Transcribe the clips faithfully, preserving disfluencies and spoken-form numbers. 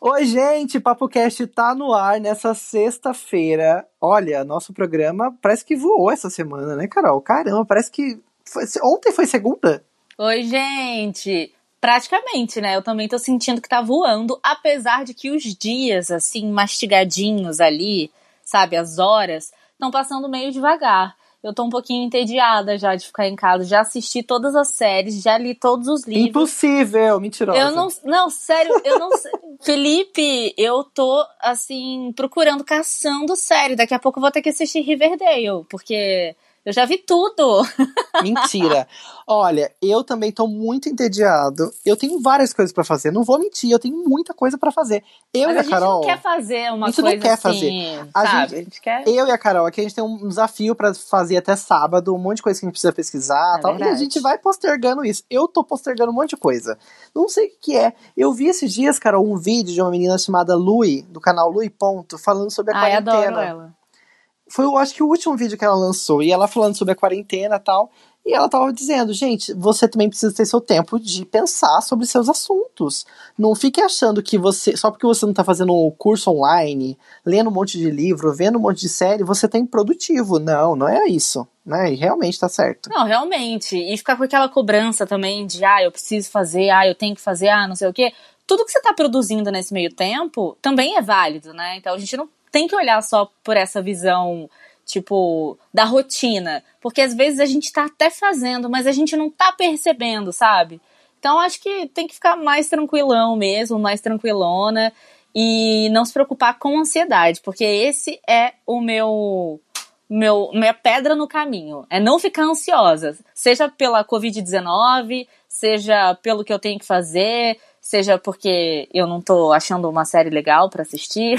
Oi, gente! PapoCast tá no ar nessa sexta-feira. Olha, nosso programa parece que voou essa semana, né, Carol? Caramba, parece que... Foi... Ontem foi segunda? Oi, gente! Praticamente, né? Eu também tô sentindo que tá voando, apesar de que os dias, assim, mastigadinhos ali, sabe, as horas, estão passando meio devagar. Eu tô um pouquinho entediada já de ficar em casa, já assisti todas as séries, já li todos os livros. Impossível, mentirosa. Eu não, não, sério, eu não Felipe, eu tô, assim, procurando, caçando série. Daqui a pouco eu vou ter que assistir Riverdale, porque eu já vi tudo. Mentira. Olha, eu também tô muito entediado. Eu tenho várias coisas pra fazer, não vou mentir, eu tenho muita coisa pra fazer. Eu Mas e a, a gente Carol, não quer fazer uma coisa assim, a gente não quer assim, fazer. A, sabe? Gente, a gente quer... Eu e a Carol aqui, a gente tem um desafio pra fazer até sábado, um monte de coisa que a gente precisa pesquisar, é tal, e a gente vai postergando isso. Eu tô postergando um monte de coisa. Não sei o que é. Eu vi esses dias, Carol, um vídeo de uma menina chamada Lui, do canal Lui Ponto, falando sobre a ah, quarentena. Eu adoro ela. Foi, eu acho que o último vídeo que ela lançou, e ela falando sobre a quarentena e tal, e ela tava dizendo, gente, você também precisa ter seu tempo de pensar sobre seus assuntos. Não fique achando que você, só porque você não tá fazendo um curso online, lendo um monte de livro, vendo um monte de série, você tá improdutivo. Não, não é isso, né? E realmente tá certo. Não, realmente. E ficar com aquela cobrança também de, ah, eu preciso fazer, ah, eu tenho que fazer, ah, não sei o quê. Tudo que você tá produzindo nesse meio tempo também é válido, né? Então a gente não tem que olhar só por essa visão, tipo, da rotina. Porque às vezes a gente tá até fazendo, mas a gente não tá percebendo, sabe? Então acho que tem que ficar mais tranquilão mesmo, mais tranquilona. E não se preocupar com ansiedade, porque esse é o meu... Meu, minha pedra no caminho é não ficar ansiosa, seja pela covid dezenove, seja pelo que eu tenho que fazer, seja porque eu não tô achando uma série legal pra assistir.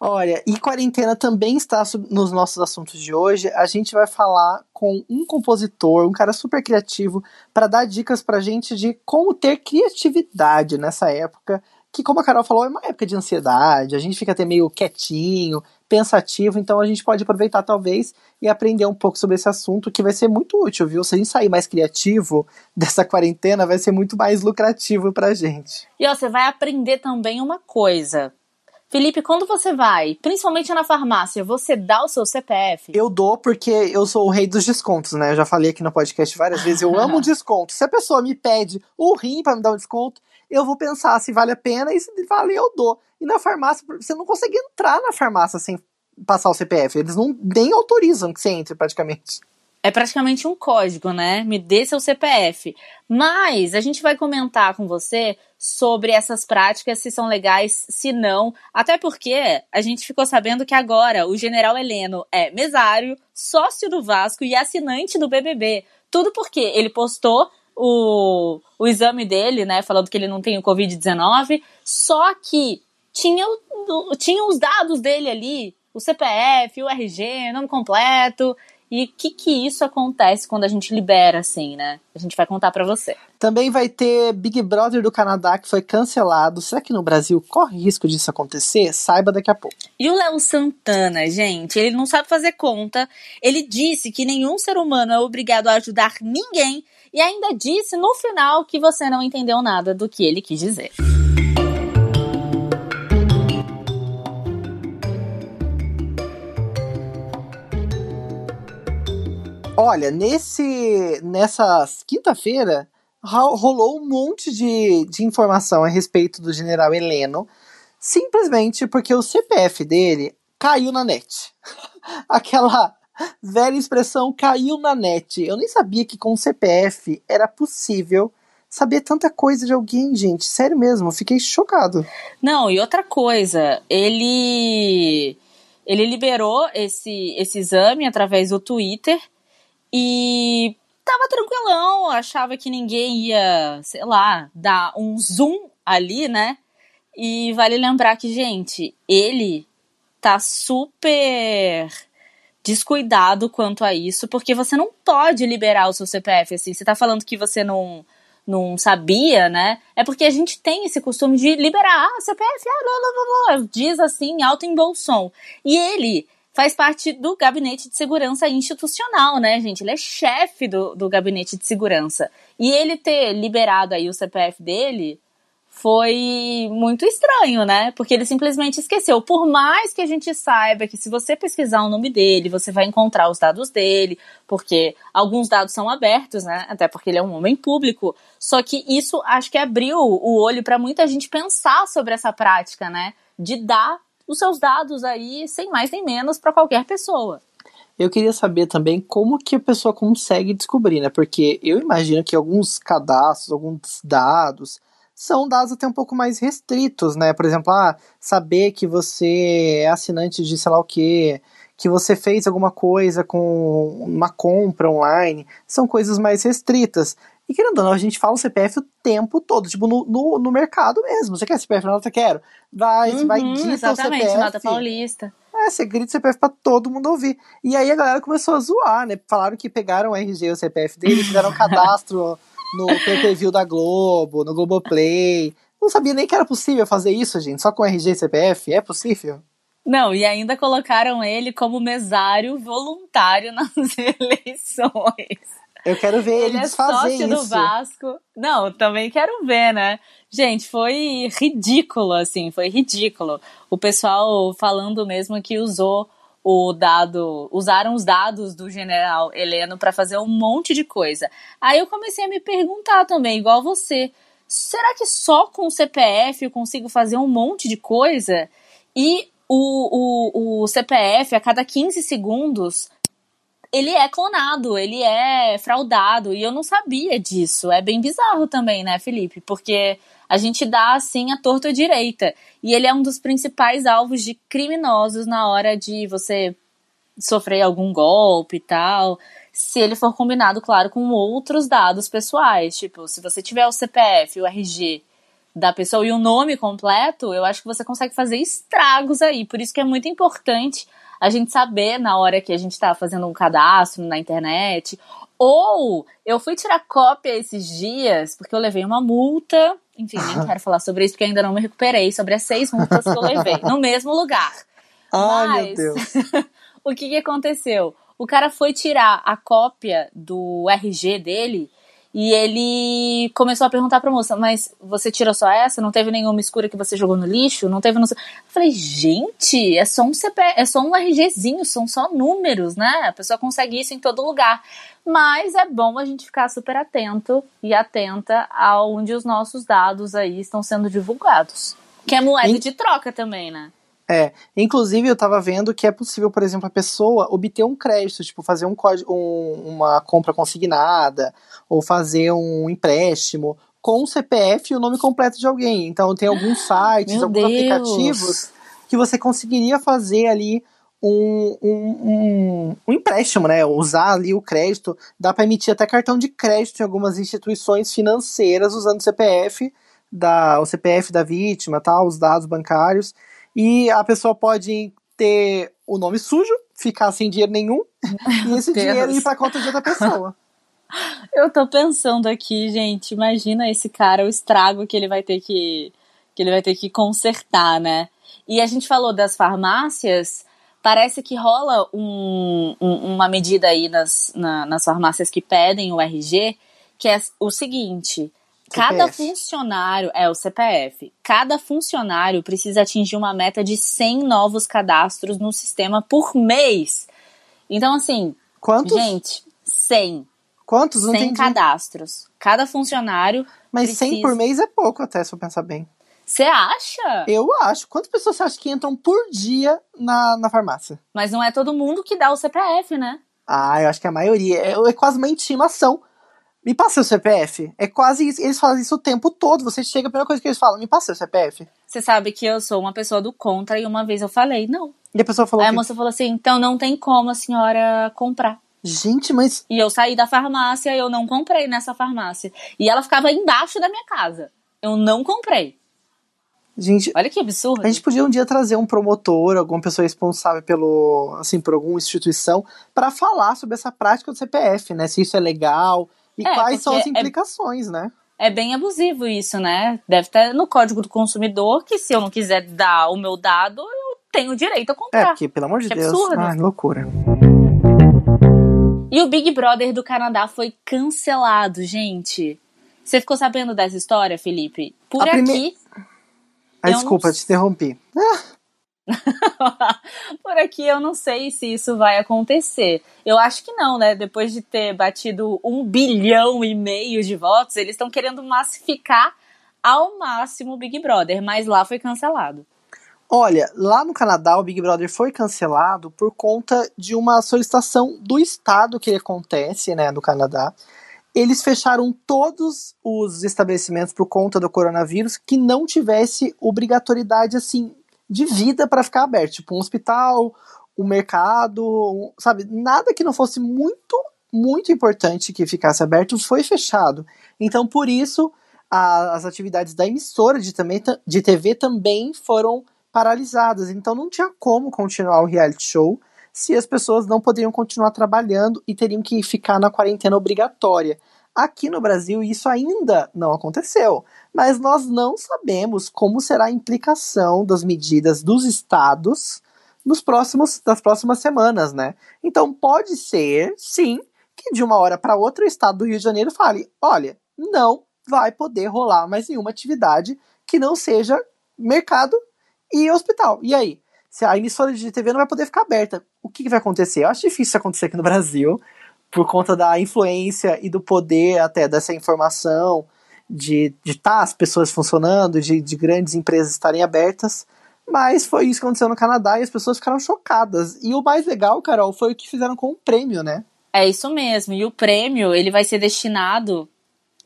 Olha, e quarentena também está nos nossos assuntos de hoje. A gente vai falar com um compositor, um cara super criativo, pra dar dicas pra gente de como ter criatividade nessa época, que, como a Carol falou, é uma época de ansiedade, a gente fica até meio quietinho, pensativo, então a gente pode aproveitar talvez e aprender um pouco sobre esse assunto, que vai ser muito útil, viu? Se a gente sair mais criativo dessa quarentena, vai ser muito mais lucrativo pra gente. E ó, você vai aprender também uma coisa. Felipe, quando você vai, principalmente na farmácia, você dá o seu C P F? Eu dou, porque eu sou o rei dos descontos, né? Eu já falei aqui no podcast várias vezes, eu amo desconto. Se a pessoa me pede o rim pra me dar um desconto, eu vou pensar se vale a pena, e se vale, eu dou. E na farmácia, você não consegue entrar na farmácia sem passar o C P F. Eles não nem autorizam que você entre, praticamente. É praticamente um código, né? Me dê seu C P F. Mas a gente vai comentar com você sobre essas práticas, se são legais, se não. Até porque a gente ficou sabendo que agora o General Heleno é mesário, sócio do Vasco e assinante do B B B. Tudo porque ele postou o, o exame dele, né? Falando que ele não tem o covid dezenove. Só que tinha, tinha os dados dele ali, o C P F, o R G, nome completo... E o que que isso acontece quando a gente libera, assim, né? A gente vai contar pra você. Também vai ter Big Brother do Canadá, que foi cancelado. Será que no Brasil corre risco disso acontecer? Saiba daqui a pouco. E o Léo Santana, gente, ele não sabe fazer conta. Ele disse que nenhum ser humano é obrigado a ajudar ninguém. E ainda disse, no final, que você não entendeu nada do que ele quis dizer. Olha, nesse, nessa quinta-feira rolou um monte de, de informação a respeito do General Heleno, simplesmente porque o C P F dele caiu na net. Aquela velha expressão, caiu na net. Eu nem sabia que com o C P F era possível saber tanta coisa de alguém, gente. Sério mesmo, fiquei chocado. Não, e outra coisa, ele, ele liberou esse, esse exame através do Twitter. E tava tranquilão, achava que ninguém ia, sei lá, dar um zoom ali, né? E vale lembrar que, gente, ele tá super descuidado quanto a isso, porque você não pode liberar o seu C P F, assim. Você tá falando que você não, não sabia, né? É porque a gente tem esse costume de liberar o C P F, ah, blá, blá, blá, diz assim, alto em bom som. E ele... faz parte do Gabinete de Segurança Institucional, né, gente? Ele é chefe do, do Gabinete de Segurança. E ele ter liberado aí o C P F dele foi muito estranho, né? Porque ele simplesmente esqueceu. Por mais que a gente saiba que se você pesquisar o nome dele, você vai encontrar os dados dele, porque alguns dados são abertos, né? Até porque ele é um homem público. Só que isso acho que abriu o olho para muita gente pensar sobre essa prática, né? De dar os seus dados aí, sem mais nem menos, para qualquer pessoa. Eu queria saber também como que a pessoa consegue descobrir, né? Porque eu imagino que alguns cadastros, alguns dados... são dados até um pouco mais restritos, né? Por exemplo, ah, saber que você é assinante de sei lá o quê, que você fez alguma coisa com uma compra online, são coisas mais restritas. E querendo ou não, a gente fala o C P F o tempo todo, tipo no, no, no mercado mesmo. Você quer C P F na nota? Quero. Vai, uhum, vai grita exatamente, o C P F. Nota paulista. É, você grita o C P F pra todo mundo ouvir. E aí a galera começou a zoar, né? Falaram que pegaram o R G e o C P F dele, fizeram um cadastro... no P P V da Globo, no Globoplay. Não sabia nem que era possível fazer isso, gente. Só com R G e C P F. É possível? Não, e ainda colocaram ele como mesário voluntário nas eleições. Eu quero ver ele, ele desfazer isso. Ele é sócio do Vasco. Não, também quero ver, né? Gente, foi ridículo, assim. Foi ridículo. O pessoal falando mesmo que usou o dado, usaram os dados do general Heleno para fazer um monte de coisa. Aí eu comecei a me perguntar também, igual você, será que só com o C P F eu consigo fazer um monte de coisa? E o, o, o C P F, a cada quinze segundos, ele é clonado, ele é fraudado, e eu não sabia disso. É bem bizarro também, né, Felipe? Porque a gente dá, assim, a torta direita. E ele é um dos principais alvos de criminosos na hora de você sofrer algum golpe e tal. Se ele for combinado, claro, com outros dados pessoais. Tipo, se você tiver o C P F, o R G da pessoa e o nome completo, eu acho que você consegue fazer estragos aí. Por isso que é muito importante a gente saber na hora que a gente tá fazendo um cadastro na internet. Ou eu fui tirar cópia esses dias, porque eu levei uma multa... Enfim, nem quero falar sobre isso, porque ainda não me recuperei sobre as seis multas que eu levei, no mesmo lugar. Ai, mas, meu Deus. O que, que aconteceu? O cara foi tirar a cópia do R G dele e ele começou a perguntar pra moça, mas você tirou só essa? Não teve nenhuma escura que você jogou no lixo? Não teve... No... Eu falei, gente, é só um C P... é só um RGzinho, são só números, né? A pessoa consegue isso em todo lugar. Mas é bom a gente ficar super atento e atenta aonde os nossos dados aí estão sendo divulgados. Que é moeda In... de troca também, né? É. Inclusive, eu tava vendo que é possível, por exemplo, a pessoa obter um crédito, tipo, fazer um código, um, uma compra consignada, ou fazer um empréstimo com o C P F e o nome completo de alguém. Então, tem alguns sites, alguns Deus. aplicativos que você conseguiria fazer ali Um, um, um, um empréstimo, né? Usar ali o crédito. Dá para emitir até cartão de crédito em algumas instituições financeiras usando o C P F da, o C P F da vítima, tá? Os dados bancários. E a pessoa pode ter o nome sujo, ficar sem dinheiro nenhum, e esse dinheiro ir para conta de outra pessoa. Eu tô pensando aqui, gente, imagina esse cara, o estrago que ele vai ter que, que ele vai ter que consertar, né? E a gente falou das farmácias. Parece que rola um, um, uma medida aí nas, na, nas farmácias que pedem o R G, que é o seguinte, C P F. Cada funcionário, é o C P F, cada funcionário precisa atingir uma meta de cem novos cadastros no sistema por mês. Então, assim, quantos? Gente, cem. Quantos? Não entendi. cem cadastros. Cada funcionário Mas precisa... cem por mês é pouco até, se eu pensar bem. Você acha? Eu acho. Quantas pessoas você acha que entram por dia na, na farmácia? Mas não é todo mundo que dá o C P F, né? Ah, eu acho que a maioria. É, é quase uma intimação. Me passa o C P F. É quase isso. Eles fazem isso o tempo todo. Você chega, a primeira coisa que eles falam, me passa o C P F. Você sabe que eu sou uma pessoa do contra e uma vez eu falei, não. E a pessoa falou Aí que... a moça falou assim, então não tem como a senhora comprar. Gente, mas... E eu saí da farmácia, eu não comprei nessa farmácia. E ela ficava embaixo da minha casa. Eu não comprei. Gente, olha que absurdo. A gente podia um dia trazer um promotor, alguma pessoa responsável pelo, assim, por alguma instituição, para falar sobre essa prática do C P F, né? Se isso é legal e é, quais são as implicações, é, né? É bem abusivo isso, né? Deve estar no Código do Consumidor, que se eu não quiser dar o meu dado, eu tenho direito a comprar. É, porque, pelo amor de que Deus, absurdo. Ah, loucura. E o Big Brother do Canadá foi cancelado, gente. Você ficou sabendo dessa história, Felipe? Por a aqui... Prime... Ah, desculpa, não... te interrompi. Ah. Por aqui eu não sei se isso vai acontecer. Eu acho que não, né? Depois de ter batido um bilhão e meio de votos, eles estão querendo massificar ao máximo o Big Brother, mas lá foi cancelado. Olha, lá no Canadá o Big Brother foi cancelado por conta de uma solicitação do estado que acontece, né, no Canadá. Eles fecharam todos os estabelecimentos por conta do coronavírus que não tivesse obrigatoriedade, assim, de vida para ficar aberto. Tipo, um hospital, um mercado, sabe? Nada que não fosse muito, muito importante que ficasse aberto foi fechado. Então, por isso, a, as atividades da emissora de, também, de T V também foram paralisadas. Então, não tinha como continuar o reality show se as pessoas não poderiam continuar trabalhando e teriam que ficar na quarentena obrigatória. Aqui no Brasil, isso ainda não aconteceu, mas nós não sabemos como será a implicação das medidas dos estados nos próximos, das próximas semanas, né? Então, pode ser, sim, que de uma hora para outra o estado do Rio de Janeiro fale, olha, não vai poder rolar mais nenhuma atividade que não seja mercado e hospital. E aí? Se a emissora de T V não vai poder ficar aberta, o que, que vai acontecer? Eu acho difícil acontecer aqui no Brasil, por conta da influência e do poder até dessa informação, de estar as pessoas funcionando, de, de grandes empresas estarem abertas, mas foi isso que aconteceu no Canadá e as pessoas ficaram chocadas. E o mais legal, Carol, foi o que fizeram com o prêmio, né? É isso mesmo, e o prêmio ele vai ser destinado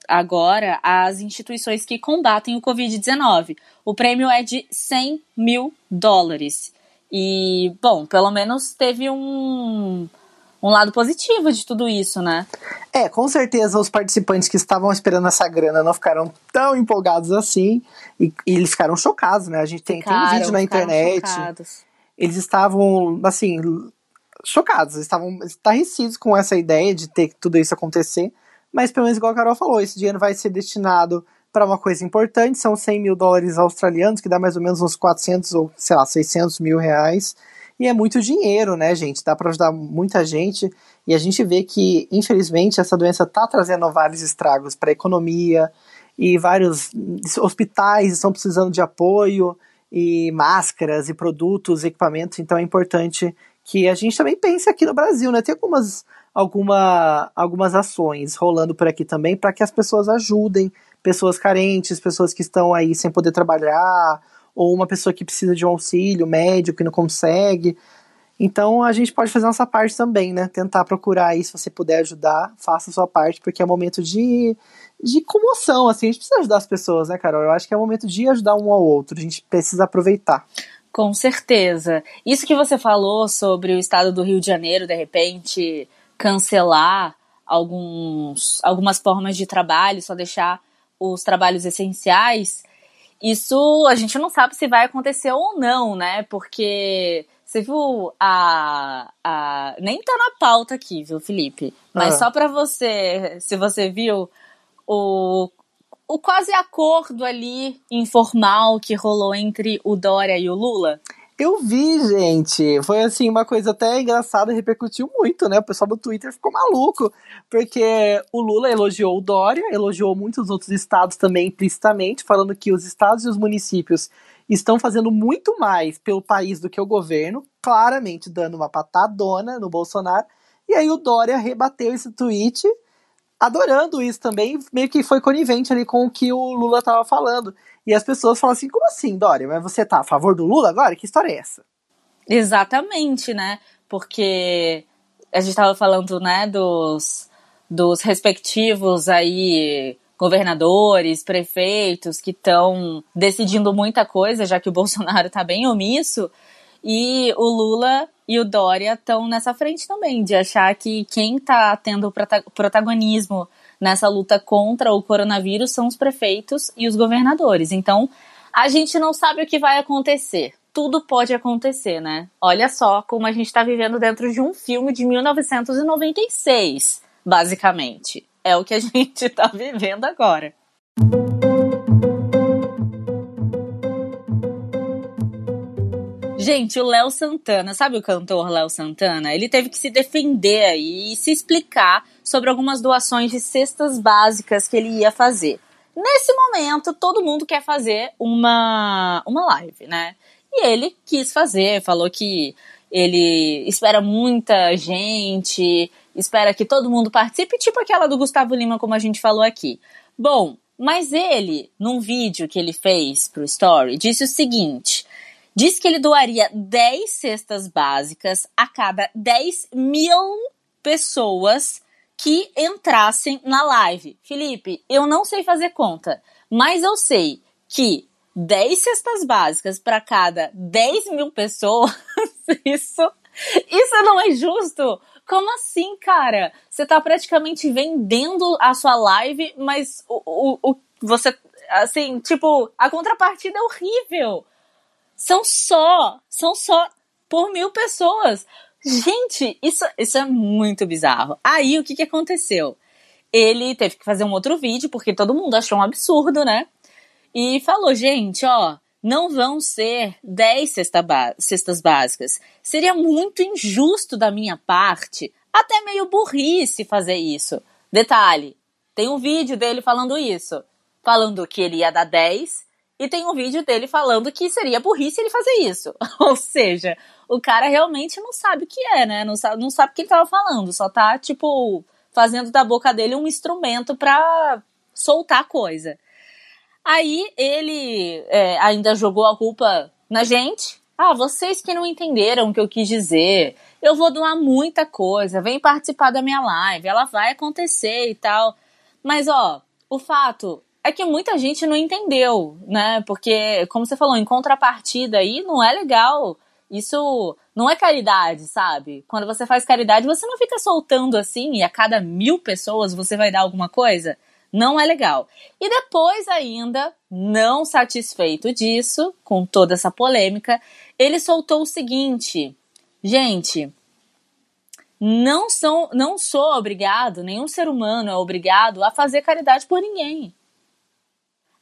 agora às instituições que combatem o covid dezenove. O prêmio é de cem mil dólares. E, bom, pelo menos teve um... um lado positivo de tudo isso, né? É, com certeza os participantes que estavam esperando essa grana não ficaram tão empolgados assim, e, e eles ficaram chocados, né? A gente tem, ficaram, tem um vídeo na internet, chocados. Eles estavam, assim, chocados, eles estavam estarrecidos com essa ideia de ter tudo isso acontecer, mas pelo menos igual a Carol falou, esse dinheiro vai ser destinado para uma coisa importante, são cem mil dólares australianos, que dá mais ou menos uns quatrocentos ou, sei lá, seiscentos mil reais, e é muito dinheiro, né, gente? Dá para ajudar muita gente. E a gente vê que, infelizmente, essa doença tá trazendo vários estragos para a economia. E vários hospitais estão precisando de apoio. E máscaras, e produtos, equipamentos. Então é importante que a gente também pense aqui no Brasil, né? Tem algumas, alguma, algumas ações rolando por aqui também para que as pessoas ajudem. Pessoas carentes, pessoas que estão aí sem poder trabalhar, ou uma pessoa que precisa de um auxílio médico e não consegue. Então, a gente pode fazer a nossa parte também, né? Tentar procurar aí, se você puder ajudar, faça a sua parte, porque é momento de, de comoção, assim. A gente precisa ajudar as pessoas, né, Carol? Eu acho que é momento de ajudar um ao outro, a gente precisa aproveitar. Com certeza. Isso que você falou sobre o estado do Rio de Janeiro, de repente, cancelar alguns, algumas formas de trabalho, só deixar os trabalhos essenciais... Isso a gente não sabe se vai acontecer ou não, né? Porque você viu a... a nem tá na pauta aqui, viu, Felipe? Mas uhum. Só pra você... Se você viu o, o quase acordo ali informal que rolou entre o Dória e o Lula... Eu vi, gente. Foi, assim, uma coisa até engraçada, repercutiu muito, né? O pessoal do Twitter ficou maluco, porque o Lula elogiou o Dória, elogiou muitos outros estados também implicitamente, falando que os estados e os municípios estão fazendo muito mais pelo país do que o governo, claramente dando uma patadona no Bolsonaro. E aí o Dória rebateu esse tweet, adorando isso também, meio que foi conivente ali com o que o Lula tava falando. E as pessoas falam assim, como assim, Dória? Mas você tá a favor do Lula agora? Que história é essa? Exatamente, né? Porque a gente tava falando, né, dos, dos respectivos aí governadores, prefeitos que estão decidindo muita coisa, já que o Bolsonaro tá bem omisso. E o Lula e o Dória estão nessa frente também, de achar que quem tá tendo protagonismo nessa luta contra o coronavírus são os prefeitos e os governadores. Então, a gente não sabe o que vai acontecer. Tudo pode acontecer, né? Olha só como a gente está vivendo dentro de um filme de mil novecentos e noventa e seis, basicamente. É o que a gente está vivendo agora. Gente, o Léo Santana, sabe o cantor Léo Santana? Ele teve que se defender aí e se explicar sobre algumas doações de cestas básicas que ele ia fazer. Nesse momento, todo mundo quer fazer uma, uma live, né? E ele quis fazer, falou que ele espera muita gente, espera que todo mundo participe, tipo aquela do Gusttavo Lima, como a gente falou aqui. Bom, mas ele, num vídeo que ele fez pro Story, disse o seguinte, disse que ele doaria dez cestas básicas a cada dez mil pessoas que entrassem na live. Felipe, eu não sei fazer conta, mas eu sei que dez cestas básicas para cada dez mil pessoas, isso, isso não é justo? Como assim, cara? Você tá praticamente vendendo a sua live, mas o, o, o, você, assim, tipo, a contrapartida é horrível. São só, são só por mil pessoas. Gente, isso, isso é muito bizarro. Aí, o que que aconteceu? Ele teve que fazer um outro vídeo, porque todo mundo achou um absurdo, né? E falou, gente, ó, não vão ser dez cesta ba- cestas básicas. Seria muito injusto da minha parte, até meio burrice fazer isso. Detalhe, tem um vídeo dele falando isso. Falando que ele ia dar dez, e tem um vídeo dele falando que seria burrice ele fazer isso. Ou seja, o cara realmente não sabe o que é, né? Não sabe, não sabe o que ele tava falando. Só tá, tipo, fazendo da boca dele um instrumento pra soltar coisa. Aí ele é, ainda jogou a culpa na gente. Ah, vocês que não entenderam o que eu quis dizer. Eu vou doar muita coisa. Vem participar da minha live. Ela vai acontecer e tal. Mas, ó, o fato é que muita gente não entendeu, né? Porque, como você falou, em contrapartida aí não é legal. Isso não é caridade, sabe? Quando você faz caridade, você não fica soltando assim e a cada mil pessoas você vai dar alguma coisa. Não é legal. E depois ainda, não satisfeito disso, com toda essa polêmica, ele soltou o seguinte. Gente, não, são, não sou obrigado, nenhum ser humano é obrigado a fazer caridade por ninguém.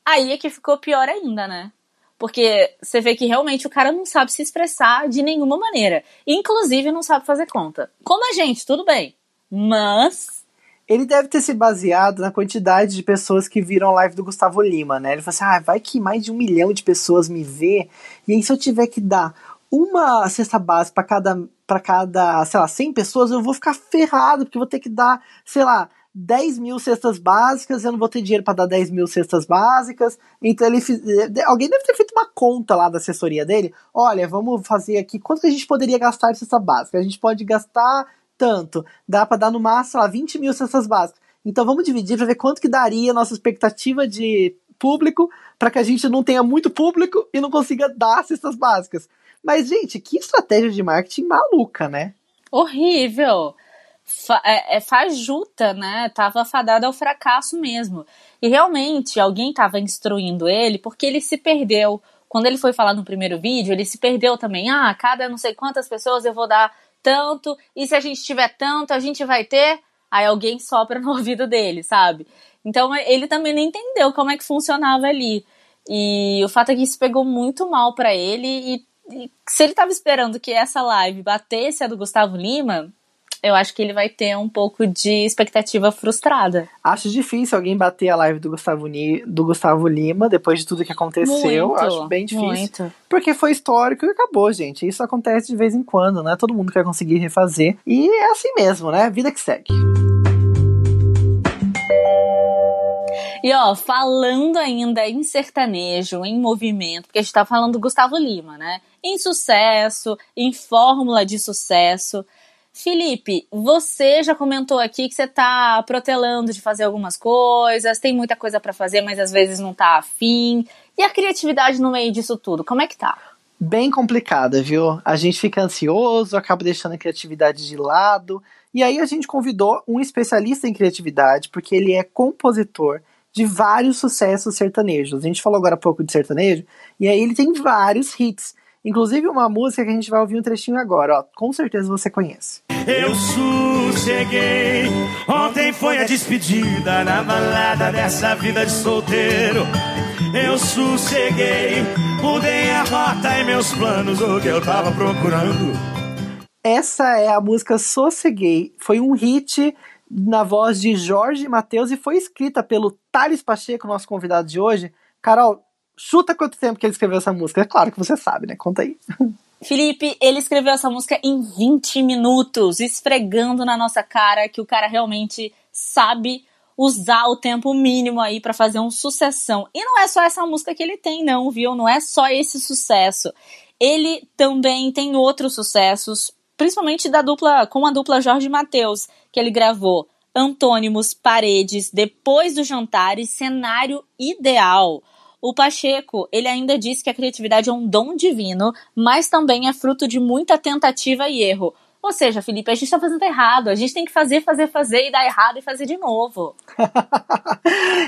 Aí é que ficou pior ainda, né? Porque você vê que realmente o cara não sabe se expressar de nenhuma maneira. Inclusive não sabe fazer conta. Como a gente, tudo bem. Mas ele deve ter se baseado na quantidade de pessoas que viram a live do Gusttavo Lima, né? Ele falou assim, ah, vai que mais de um milhão de pessoas me vê, e aí se eu tiver que dar uma cesta base pra cada, pra cada, sei lá, cem pessoas, eu vou ficar ferrado, porque eu vou ter que dar, sei lá, dez mil cestas básicas, eu não vou ter dinheiro pra dar dez mil cestas básicas. Então ele fez, alguém deve ter feito uma conta lá da assessoria dele, olha, vamos fazer aqui, quanto que a gente poderia gastar de cesta básica? A gente pode gastar tanto, dá pra dar no máximo lá, vinte mil cestas básicas, então vamos dividir pra ver quanto que daria a nossa expectativa de público, pra que a gente não tenha muito público e não consiga dar cestas básicas. Mas gente, que estratégia de marketing maluca, né? Horrível. Fa- é, é fajuta, né? Tava fadada ao fracasso mesmo. E realmente, alguém tava instruindo ele, porque ele se perdeu. Quando ele foi falar no primeiro vídeo, ele se perdeu também. Ah, cada não sei quantas pessoas eu vou dar tanto, e se a gente tiver tanto, a gente vai ter, aí alguém sopra no ouvido dele, sabe? Então ele também não entendeu como é que funcionava ali, e o fato é que isso pegou muito mal pra ele, e, e se ele tava esperando que essa live batesse a do Gusttavo Lima, eu acho que ele vai ter um pouco de expectativa frustrada. Acho difícil alguém bater a live do Gusttavo, Ni, do Gusttavo Lima, depois de tudo que aconteceu. Muito, acho bem difícil. Muito. Porque foi histórico e acabou, gente. Isso acontece de vez em quando, né? Todo mundo quer conseguir refazer. E é assim mesmo, né? Vida que segue. E ó, falando ainda em sertanejo, em movimento, porque a gente tá falando do Gusttavo Lima, né? Em sucesso, em fórmula de sucesso. Felipe, você já comentou aqui que você tá protelando de fazer algumas coisas, tem muita coisa pra fazer, mas às vezes não tá afim. E a criatividade no meio disso tudo, como é que tá? Bem complicada, viu? A gente fica ansioso, acaba deixando a criatividade de lado. E aí a gente convidou um especialista em criatividade, porque ele é compositor de vários sucessos sertanejos. A gente falou agora há pouco de sertanejo, e aí ele tem vários hits. Inclusive uma música que a gente vai ouvir um trechinho agora, ó, com certeza você conhece. Eu sosseguei, ontem foi a despedida na balada dessa vida de solteiro. Eu sosseguei, mudei a rota tá em meus planos o que eu tava procurando. Essa é a música Sosseguei. Foi um hit na voz de Jorge Mateus e foi escrita pelo Thales Pacheco, nosso convidado de hoje. Carol, chuta quanto tempo que ele escreveu essa música. É claro que você sabe, né? Conta aí. Felipe, ele escreveu essa música em vinte minutos, esfregando na nossa cara que o cara realmente sabe usar o tempo mínimo aí pra fazer um sucessão. E não é só essa música que ele tem, não, viu? Não é só esse sucesso. Ele também tem outros sucessos, principalmente da dupla, com a dupla Jorge Mateus, que ele gravou Antônimos, Paredes, Depois do Jantar e Cenário Ideal. O Pacheco, ele ainda diz que a criatividade é um dom divino, mas também é fruto de muita tentativa e erro. Ou seja, Felipe, a gente tá fazendo errado. A gente tem que fazer, fazer, fazer e dar errado e fazer de novo.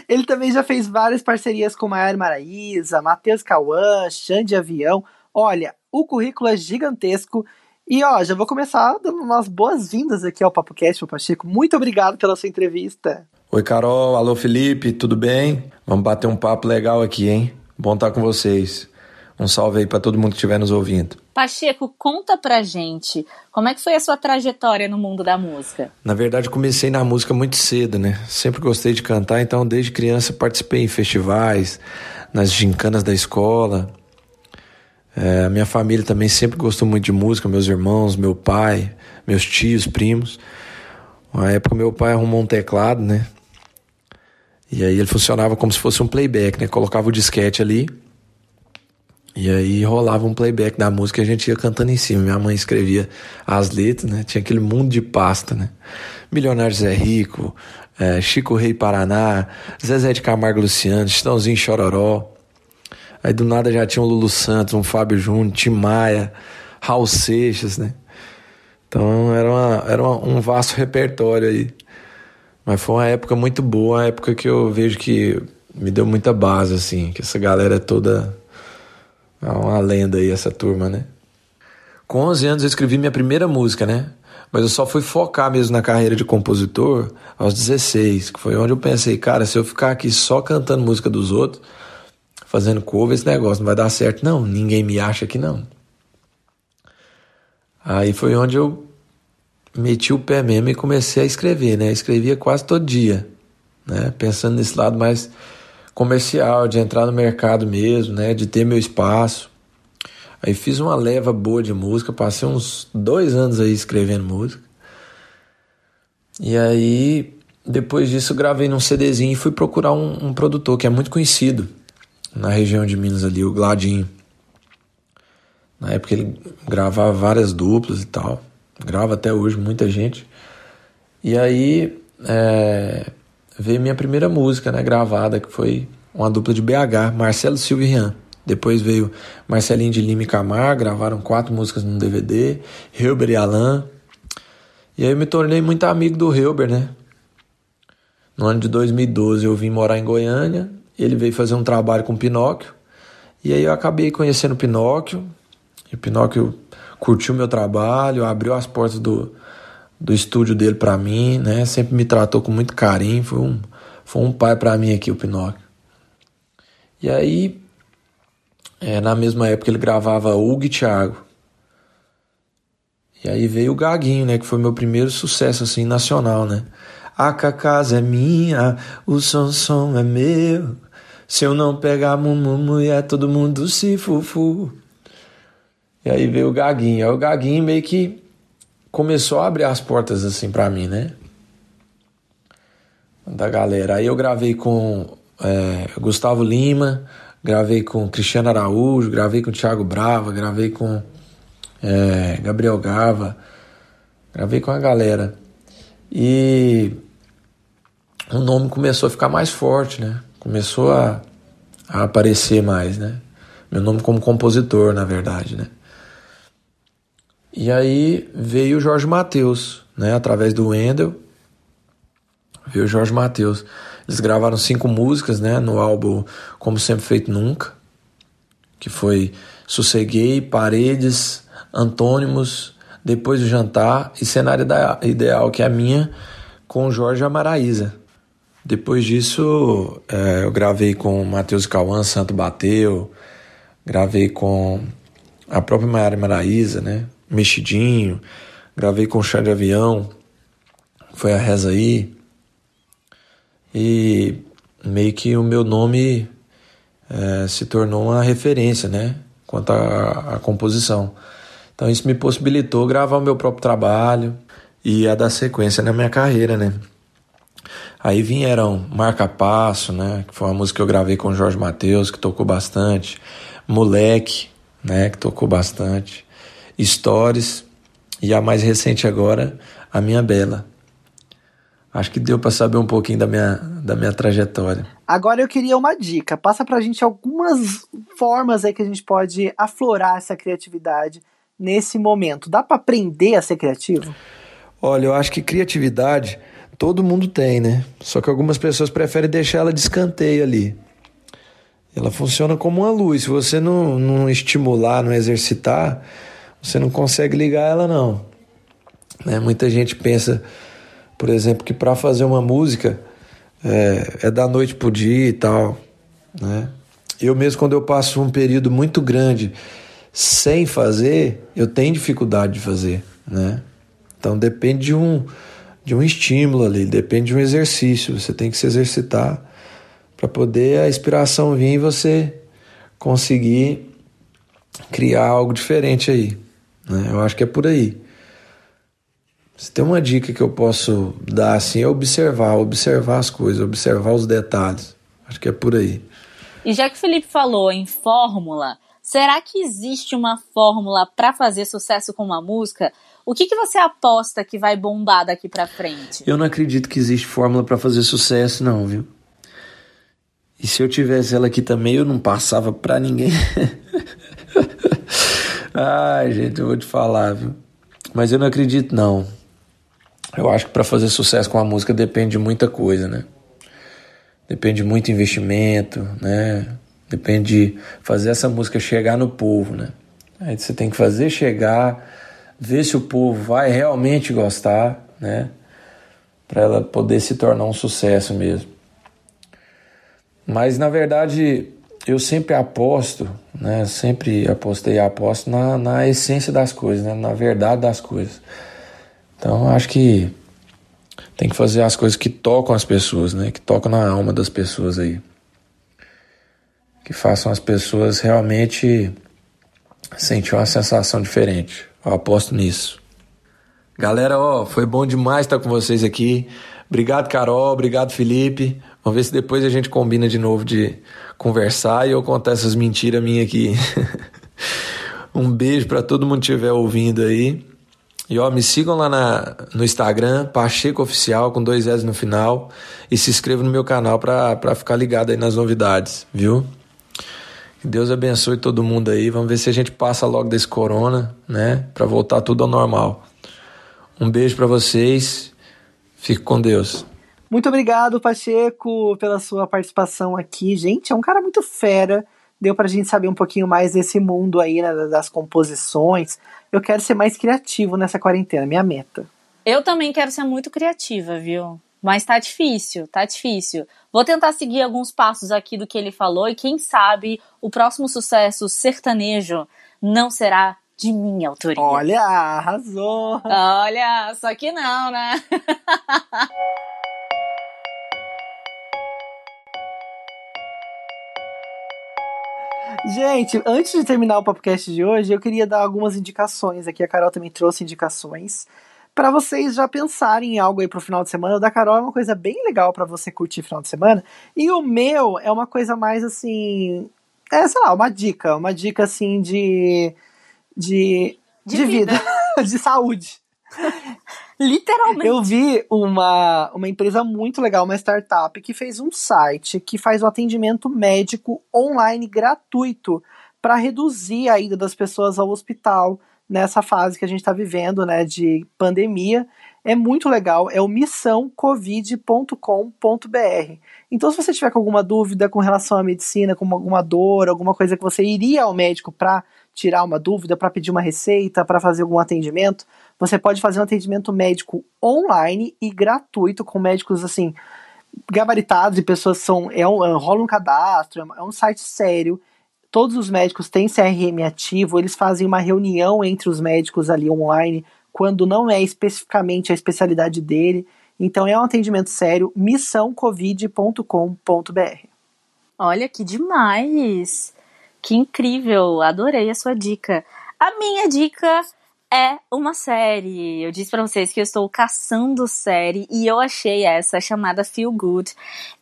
Ele também já fez várias parcerias com Maiara Maraisa, Matheus Kauan, Xande Avião. Olha, o currículo é gigantesco. E ó, já vou começar dando umas boas-vindas aqui ao PapoCast, ao Pacheco. Muito obrigado pela sua entrevista. Oi, Carol. Alô, Felipe. Tudo bem? Vamos bater um papo legal aqui, hein? Bom estar com vocês. Um salve aí para todo mundo que estiver nos ouvindo. Pacheco, conta pra gente, como é que foi a sua trajetória no mundo da música? Na verdade, comecei na música muito cedo, né? Sempre gostei de cantar, então desde criança participei em festivais, nas gincanas da escola. É, minha família também sempre gostou muito de música, meus irmãos, meu pai, meus tios, primos. Na época meu pai arrumou um teclado, né? E aí ele funcionava como se fosse um playback, né? Colocava o disquete ali. E aí rolava um playback da música e a gente ia cantando em cima. Minha mãe escrevia as letras, né? Tinha aquele mundo de pasta, né? Milionário José Rico, é, Chico Rei Paraná, Zezé de Camargo Luciano, Chitãozinho Chororó. Aí do nada já tinha um Lulu Santos, um Fábio Júnior, Tim Maia, Raul Seixas, né? Então era, uma, era uma, um vasto repertório aí. Mas foi uma época muito boa, uma época que eu vejo que me deu muita base, assim. Que essa galera toda... É uma lenda aí essa turma, né? Com onze anos eu escrevi minha primeira música, né? Mas eu só fui focar mesmo na carreira de compositor aos dezesseis, que foi onde eu pensei, cara, se eu ficar aqui só cantando música dos outros, fazendo cover, esse negócio não vai dar certo, não. Ninguém me acha aqui, não. Aí foi onde eu meti o pé mesmo e comecei a escrever, né? Eu escrevia quase todo dia, né? Pensando nesse lado mais... comercial, de entrar no mercado mesmo, né, de ter meu espaço. Aí fiz uma leva boa de música, passei uns dois anos aí escrevendo música. E aí, depois disso, gravei num CDzinho e fui procurar um, um produtor que é muito conhecido na região de Minas ali, o Gladinho. Na época ele gravava várias duplas e tal, grava até hoje muita gente. E aí... É... veio minha primeira música, né, gravada, que foi uma dupla de B H, Marcelo Silva e Rian. Depois veio Marcelinho de Lima e Camargo, gravaram quatro músicas num D V D, Hilbert e Alain. E aí eu me tornei muito amigo do Hilbert, né? No ano de dois mil e doze eu vim morar em Goiânia, ele veio fazer um trabalho com o Pinóquio, e aí eu acabei conhecendo o Pinóquio, e o Pinóquio curtiu meu trabalho, abriu as portas do... do estúdio dele pra mim, né? Sempre me tratou com muito carinho. Foi um, foi um pai pra mim aqui, o Pinóquio. E aí, é, na mesma época, ele gravava Hugo e Thiago. E aí veio o Gaguinho, né? Que foi meu primeiro sucesso, assim, nacional, né? A casa é minha, o som som é meu. Se eu não pegar mumumu, é todo mundo se fufu. E aí veio o Gaguinho. Aí o Gaguinho meio que... começou a abrir as portas assim pra mim, né? Da galera. Aí eu gravei com é, Gusttavo Lima, gravei com Cristiano Araújo, gravei com Thiago Brava, gravei com é, Gabriel Gava, gravei com a galera. E o nome começou a ficar mais forte, né? Começou a, a aparecer mais, né? Meu nome como compositor, na verdade, né? E aí veio o Jorge Mateus, né? Através do Wendel, veio o Jorge Mateus. Eles gravaram cinco músicas, né? No álbum Como Sempre Feito Nunca, que foi Sosseguei, Paredes, Antônimos, Depois do Jantar e Cenário Ideal, que é a minha, com o Jorge Amaraíza. Depois disso, é, eu gravei com Matheus Kauan, Santo Bateu, gravei com a própria Maiara Maraisa, né? Mexidinho, gravei com o Xande Avião, foi a reza aí. E meio que o meu nome é, se tornou uma referência, né? Quanto à, à composição. Então isso me possibilitou gravar o meu próprio trabalho e a dar sequência na minha carreira, né? Aí vieram Marca Passo, né? Que foi uma música que eu gravei com o Jorge Mateus, que tocou bastante. Moleque, né? Que tocou bastante. Stories. E a mais recente agora, A Minha Bela. Acho que deu pra saber um pouquinho da minha, da minha trajetória. Agora eu queria uma dica. Passa pra gente algumas formas aí que a gente pode aflorar essa criatividade nesse momento. Dá pra aprender a ser criativo? Olha, eu acho que criatividade todo mundo tem, né? Só que algumas pessoas preferem deixar ela de escanteio ali. Ela funciona como uma luz. Se você não, não estimular, não exercitar, você não consegue ligar ela, não. Né? Muita gente pensa, por exemplo, que para fazer uma música é, é da noite pro dia e tal. Né? Eu mesmo, quando eu passo um período muito grande sem fazer, eu tenho dificuldade de fazer, né? Então depende de um, de um estímulo ali, depende de um exercício. Você tem que se exercitar para poder a inspiração vir e você conseguir criar algo diferente aí, né? Eu acho que é por aí. Se tem uma dica que eu posso dar assim, é observar, observar as coisas, observar os detalhes. Acho que é por aí. E já que o Felipe falou em fórmula, será que existe uma fórmula para fazer sucesso com uma música? O que, que você aposta que vai bombar daqui pra frente? Eu não acredito que existe fórmula pra fazer sucesso, não, viu? E se eu tivesse ela aqui também, eu não passava pra ninguém. Ai, gente, eu vou te falar, viu? Mas eu não acredito, não. Eu acho que pra fazer sucesso com a música depende de muita coisa, né? Depende de muito investimento, né? Depende de fazer essa música chegar no povo, né? Aí você tem que fazer chegar, ver se o povo vai realmente gostar, né? Para ela poder se tornar um sucesso mesmo. Mas, na verdade, eu sempre aposto, né? Sempre apostei e aposto na, na essência das coisas, né? Na verdade das coisas. Então, acho que tem que fazer as coisas que tocam as pessoas, né? Que tocam na alma das pessoas aí. Que façam as pessoas realmente sentir uma sensação diferente. Eu aposto nisso. Galera, ó, foi bom demais estar com vocês aqui. Obrigado, Carol. Obrigado, Felipe. Vamos ver se depois a gente combina de novo de conversar e eu contar essas mentiras minhas aqui. Um beijo para todo mundo que estiver ouvindo aí. E, ó, me sigam lá na, no Instagram, Pacheco Oficial, com dois S no final. E se inscrevam no meu canal para para ficar ligado aí nas novidades, viu? Que Deus abençoe todo mundo aí. Vamos ver se a gente passa logo desse corona, né? Pra voltar tudo ao normal. Um beijo pra vocês. Fique com Deus. Muito obrigado, Pacheco, pela sua participação aqui. Gente, é um cara muito fera. Deu pra gente saber um pouquinho mais desse mundo aí, né? Das composições. Eu quero ser mais criativo nessa quarentena, minha meta. Eu também quero ser muito criativa, viu? Mas tá difícil, tá difícil. Vou tentar seguir alguns passos aqui do que ele falou e quem sabe o próximo sucesso sertanejo não será de minha autoria. Olha, arrasou! Olha, só que não, né? Gente, antes de terminar o podcast de hoje, eu queria dar algumas indicações aqui. A Carol também trouxe indicações para vocês já pensarem em algo aí pro final de semana. O da Carol é uma coisa bem legal para você curtir final de semana, e o meu é uma coisa mais assim, é, sei lá, uma dica, uma dica assim de de, de, de vida, vida. De saúde. Literalmente. Eu vi uma, uma empresa muito legal, uma startup, que fez um site que faz um atendimento médico online gratuito para reduzir a ida das pessoas ao hospital nessa fase que a gente está vivendo, né, de pandemia. É muito legal, é o missão covid ponto com ponto b r. Então, se você tiver com alguma dúvida com relação à medicina, com alguma dor, alguma coisa que você iria ao médico para tirar uma dúvida, para pedir uma receita, para fazer algum atendimento, você pode fazer um atendimento médico online e gratuito, com médicos assim gabaritados, e pessoas são, é um, rola um cadastro, é um site sério, todos os médicos têm C R M ativo, eles fazem uma reunião entre os médicos ali online, quando não é especificamente a especialidade dele. Então é um atendimento sério, missão covid ponto com ponto b r. Olha, que demais! Que incrível! Adorei a sua dica. A minha dica é uma série. Eu disse pra vocês que eu estou caçando série e eu achei essa chamada Feel Good.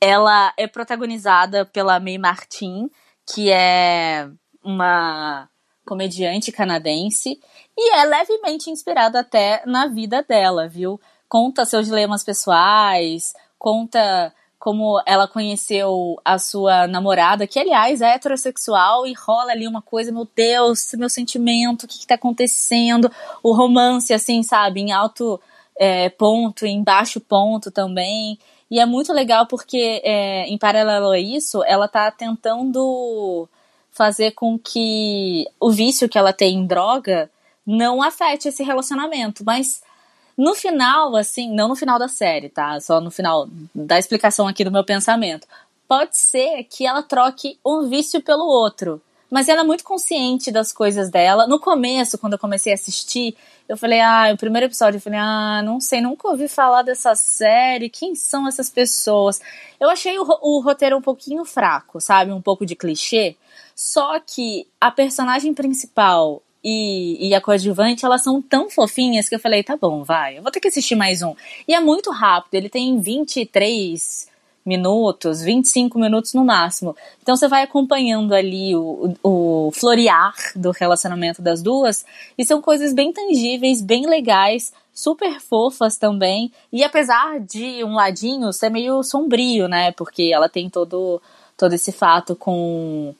Ela é protagonizada pela Mae Martin, que é uma comediante canadense, e é levemente inspirada até na vida dela, viu? Conta seus dilemas pessoais, conta como ela conheceu a sua namorada, que, aliás, é heterossexual, e rola ali uma coisa, meu Deus, meu sentimento, o que que tá acontecendo? O romance, assim, sabe, em alto é, ponto, em baixo ponto também. E é muito legal porque, é, em paralelo a isso, ela tá tentando fazer com que o vício que ela tem em droga não afete esse relacionamento, mas... No final, assim, não no final da série, tá? Só no final da explicação aqui do meu pensamento. Pode ser que ela troque um vício pelo outro. Mas ela é muito consciente das coisas dela. No começo, quando eu comecei a assistir, eu falei, ah, o primeiro episódio, eu falei, ah, não sei, nunca ouvi falar dessa série, quem são essas pessoas? Eu achei o, o roteiro um pouquinho fraco, sabe? Um pouco de clichê. Só que a personagem principal... E, e a coadjuvante, elas são tão fofinhas que eu falei, tá bom, vai, eu vou ter que assistir mais um. E é muito rápido, ele tem vinte e três minutos, vinte e cinco minutos no máximo. Então você vai acompanhando ali o, o, o florear do relacionamento das duas, e são coisas bem tangíveis, bem legais, super fofas também. E apesar de um ladinho ser meio sombrio, né, porque ela tem todo, todo esse fato com...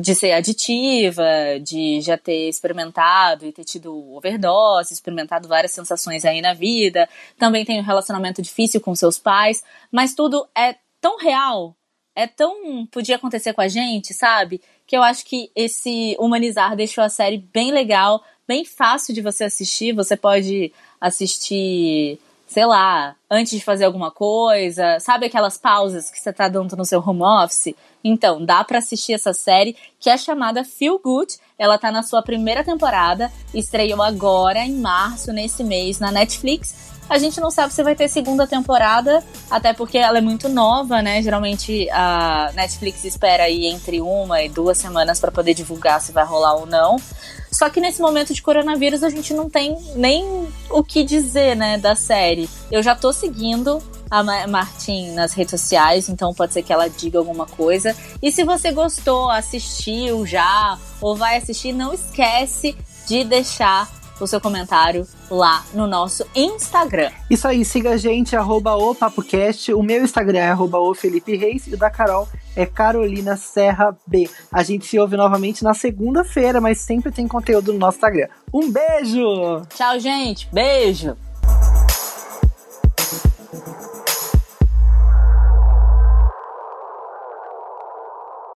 de ser aditiva, de já ter experimentado e ter tido overdose, experimentado várias sensações aí na vida, também tem um relacionamento difícil com seus pais, mas tudo é tão real, é tão... podia acontecer com a gente, sabe? Que eu acho que esse humanizar deixou a série bem legal, bem fácil de você assistir, você pode assistir... sei lá, antes de fazer alguma coisa, sabe aquelas pausas que você tá dando no seu home office? Então, dá pra assistir essa série, que é chamada Feel Good, ela tá na sua primeira temporada, estreou agora, em março, nesse mês, na Netflix. A gente não sabe se vai ter segunda temporada, até porque ela é muito nova, né? Geralmente a Netflix espera aí entre uma e duas semanas pra poder divulgar se vai rolar ou não. Só que nesse momento de coronavírus a gente não tem nem o que dizer, né, da série. Eu já tô seguindo a Martin nas redes sociais, então pode ser que ela diga alguma coisa. E se você gostou, assistiu já, ou vai assistir, não esquece de deixar o seu comentário lá no nosso Instagram. Isso aí, siga a gente, arroba o PapoCast. O meu Instagram é arroba o Felipe Reis e o da Carol é Carolina Serra B. A gente se ouve novamente na segunda-feira, mas sempre tem conteúdo no nosso Instagram. Um beijo! Tchau, gente! Beijo!